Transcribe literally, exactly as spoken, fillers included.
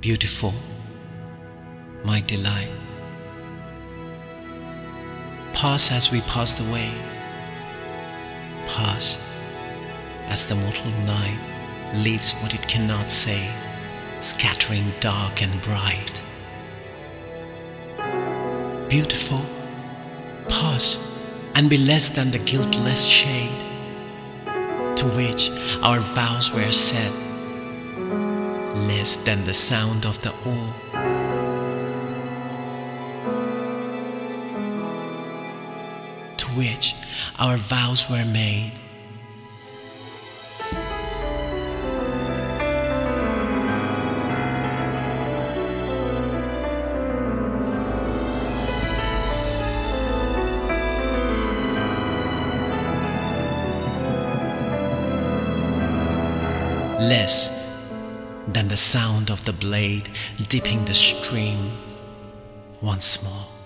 beautiful, my delight. Pass as we pass the way, pass as the mortal night leaves what it cannot say, scattering dark and bright. Beautiful, pass and be less than the guiltless shade to which our vows were set, less than the sound of the oar. Which our vows were made. Less than the sound of the blade dipping the stream once more.